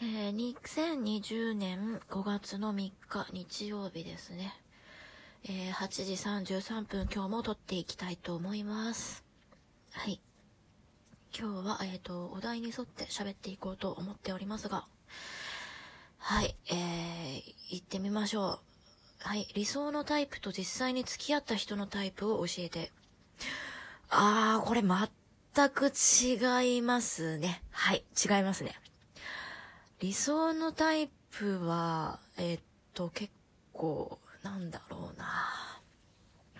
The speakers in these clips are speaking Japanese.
2020年5月の3日日曜日ですね、8時33分今日も撮っていきたいと思います。はい、今日は、お題に沿って喋っていこうと思っておりますが、はい、行ってみましょう。はい、理想のタイプと実際に付き合った人のタイプを教えて。これ全く違いますね。はい、違いますね。理想のタイプは、結構、なんだろうな。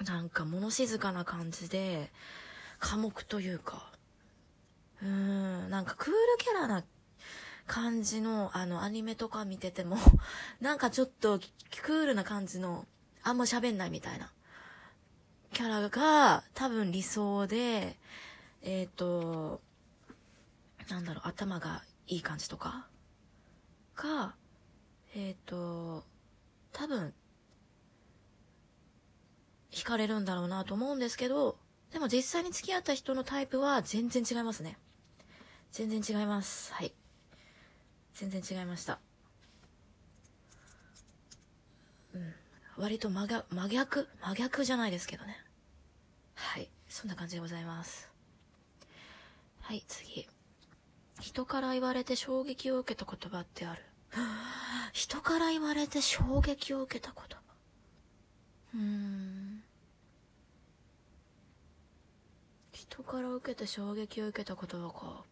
なんか物静かな感じで、寡黙というか、なんかクールキャラな感じの、アニメとか見てても、なんかちょっとクールな感じの、あんま喋んないみたいなキャラが多分理想で、頭がいい感じとかが、多分、惹かれるんだろうなと思うんですけど、でも実際に付き合った人のタイプは全然違いますね。全然違います。はい。全然違いました。うん。割と真逆じゃないですけどね。はい。そんな感じでございます。はい、次。人から言われて衝撃を受けた言葉ってある？人から言われて衝撃を受けた言葉。人から受けて衝撃を受けた言葉か。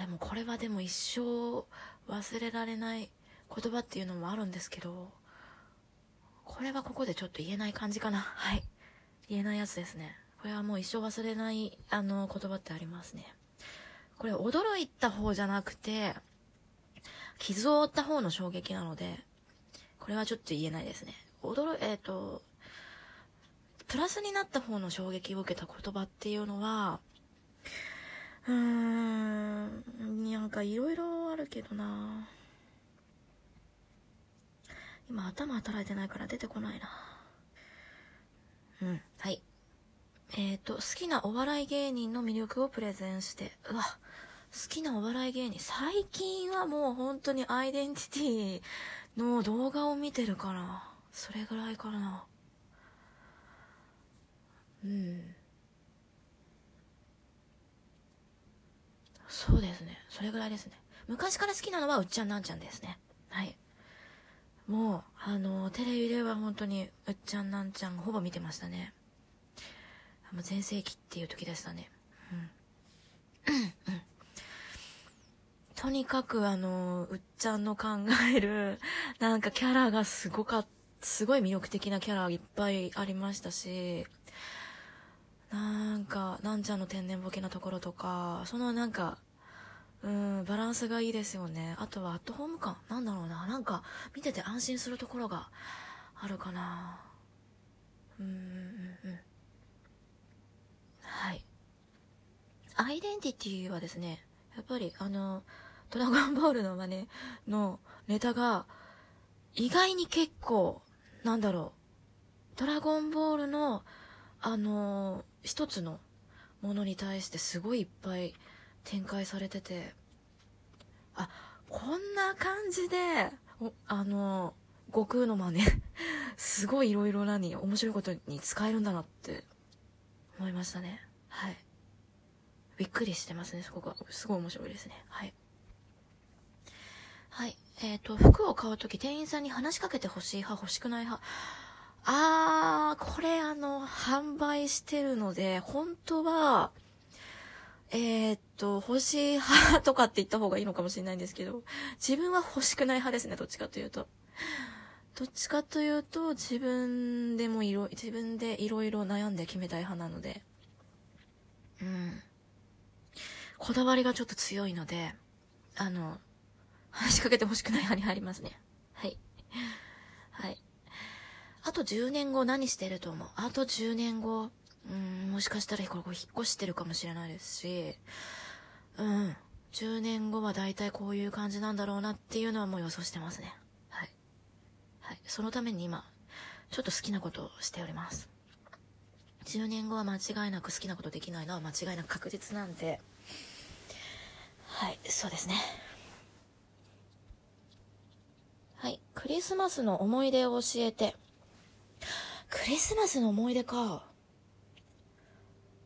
でもこれはでも一生忘れられない言葉っていうのもあるんですけど、これはここでちょっと言えない感じかな。はい。言えないやつですね。これはもう一生忘れない、言葉ってありますね。これ驚いた方じゃなくて、傷を負った方の衝撃なので、これはちょっと言えないですね。プラスになった方の衝撃を受けた言葉っていうのは、なんかいろいろあるけどな。今頭働いてないから出てこないな。はい。好きなお笑い芸人の魅力をプレゼンして。うわ、好きなお笑い芸人。最近はもう本当にアイデンティティの動画を見てるから。それぐらいかな。そうですね。それぐらいですね。昔から好きなのはうっちゃんなんちゃんですね。はい。もう、テレビでは本当にうっちゃんなんちゃんほぼ見てましたね。全盛期っていう時でしたね。とにかくうっちゃんの考える、なんかキャラがすごい魅力的なキャラいっぱいありましたし、なんかなんちゃんの天然ボケなところとか、そのなんかバランスがいいですよね。あとはアットホーム感、なんだろうな、なんか見てて安心するところがあるかな。はい。アイデンティティはですね、やっぱりドラゴンボールの真似のネタが意外に結構、なんだろう、ドラゴンボールの、一つのものに対してすごいいっぱい展開されてて、こんな感じで、悟空の真似、すごいいろいろ面白いことに使えるんだなって思いましたね。はい。びっくりしてますね、そこが。すごい面白いですね。はい。はい。服を買うとき店員さんに話しかけて欲しい派、欲しくない派。これ販売してるので、本当は、欲しい派とかって言った方がいいのかもしれないんですけど、自分は欲しくない派ですね、どっちかというと。どっちかというと、自分でいろいろ悩んで決めたい派なので、こだわりがちょっと強いので、話しかけて欲しくない派に入りますね。はい。はい。あと10年後何してると思う？あと10年後、もしかしたらここ引っ越してるかもしれないですし、10年後はだいたいこういう感じなんだろうなっていうのはもう予想してますね。はい。はい。そのために今、ちょっと好きなことをしております。10年後は間違いなく好きなことできないのは間違いなく確実なんで、はい、そうですね。はい、クリスマスの思い出を教えて。クリスマスの思い出か。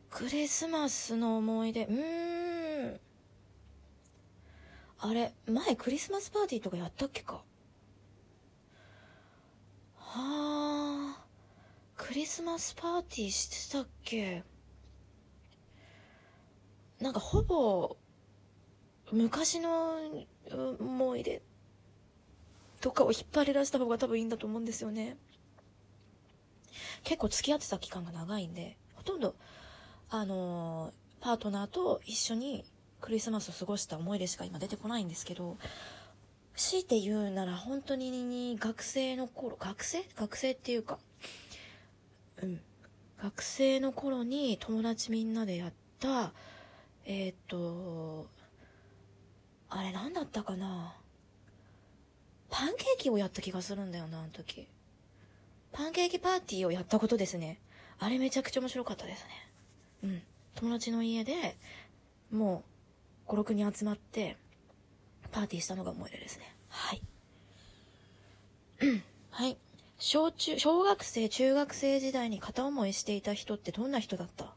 クリスマスの思い出、あれ、前クリスマスパーティーとかやったっけか。はあ、クリスマスパーティーしてたっけ。なんかほぼ昔の思い出とかを引っ張り出した方が多分いいんだと思うんですよね。結構付き合ってた期間が長いんで、ほとんどパートナーと一緒にクリスマスを過ごした思い出しか今出てこないんですけど、強いて言うなら本当に学生の頃、学生っていうか、学生の頃に友達みんなでやった、あれなんだったかな、パンケーキをやった気がするんだよな、あの時。パンケーキパーティーをやったことですね。あれめちゃくちゃ面白かったですね。友達の家で、もう、5、6人集まって、パーティーしたのが思い出ですね。はい。はい。小学生、中学生時代に片思いしていた人ってどんな人だった？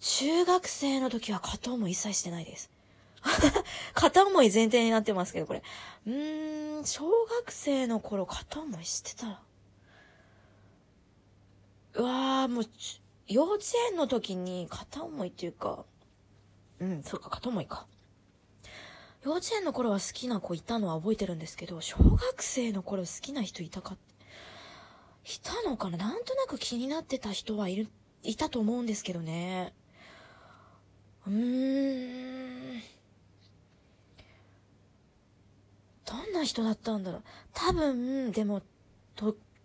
中学生の時は片思い一切してないです。片思い前提になってますけど、これ。小学生の頃片思いしてたら。うわー、もう、幼稚園の時に片思いっていうか、そうか、片思いか。幼稚園の頃は好きな子いたのは覚えてるんですけど、小学生の頃好きな人いたのかな？なんとなく気になってた人いたと思うんですけどね。どんな人だったんだろう。多分、でも、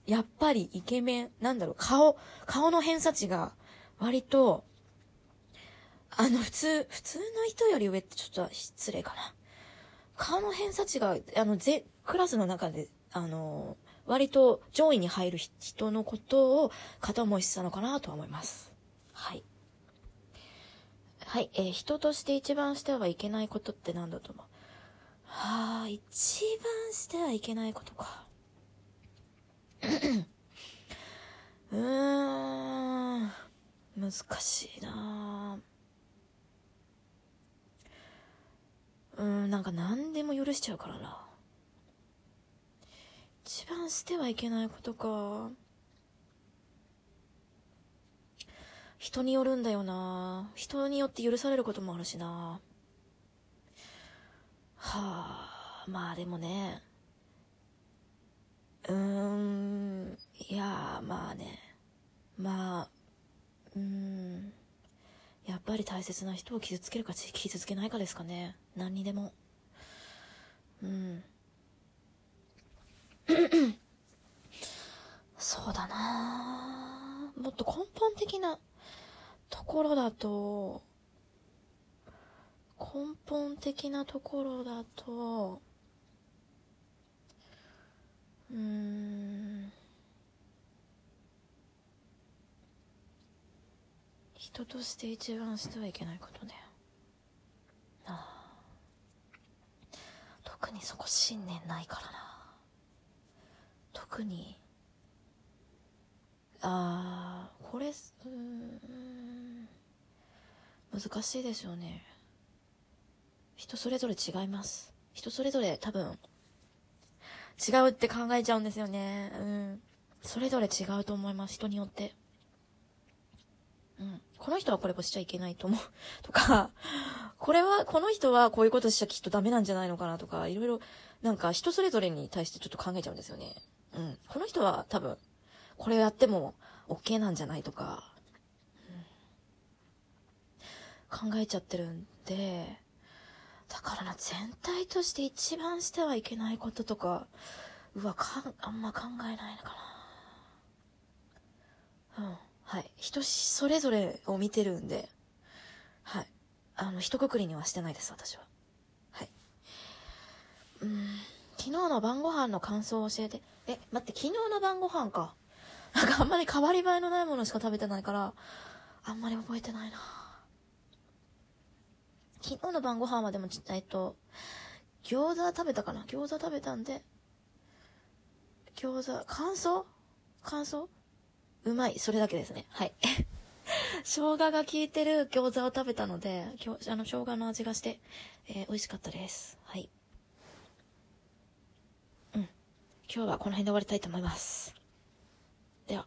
やっぱりイケメン、なんだろう、顔の偏差値が、割と、普通の人より上ってちょっと失礼かな。顔の偏差値が、クラスの中で、割と上位に入る人のことを片思いしたのかなとは思います。はい。はい、人として一番してはいけないことって何だと思う？はぁ、一番してはいけないことか。難しいなぁ。なんか何でも許しちゃうからな。一番してはいけないことか。人によるんだよなぁ。人によって許されることもあるしなぁ。はあ、まあでもね、いやまあね、やっぱり大切な人を傷つけるか傷つけないかですかね。何にでも。そうだな、もっと根本的なところだと、根本的なところだと、人として一番してはいけないことね。特にそこ信念ないからな。特に、これ、難しいですよね。人それぞれ違います。人それぞれ多分、違うって考えちゃうんですよね。それぞれ違うと思います。人によって。この人はこれをしちゃいけないと思う。とか、この人はこういうことしちゃきっとダメなんじゃないのかなとか、いろいろ、なんか人それぞれに対してちょっと考えちゃうんですよね。この人は多分、これやっても OK なんじゃないとか、考えちゃってるんで、だからな、全体として一番してはいけないこととか、あんま考えないのかな。はい。人それぞれを見てるんで、はい。一括りにはしてないです、私は。はい。昨日の晩ご飯の感想を教えて。え、待って、昨日の晩ご飯か。なんかあんまり変わり映えのないものしか食べてないから、あんまり覚えてないな。昨日の晩ご飯はでも、餃子食べたかな。餃子食べたんで、餃子、感想うまい。それだけですね。はい。生姜が効いてる餃子を食べたので、生姜の味がして、美味しかったです。はい。うん。今日はこの辺で終わりたいと思います。では。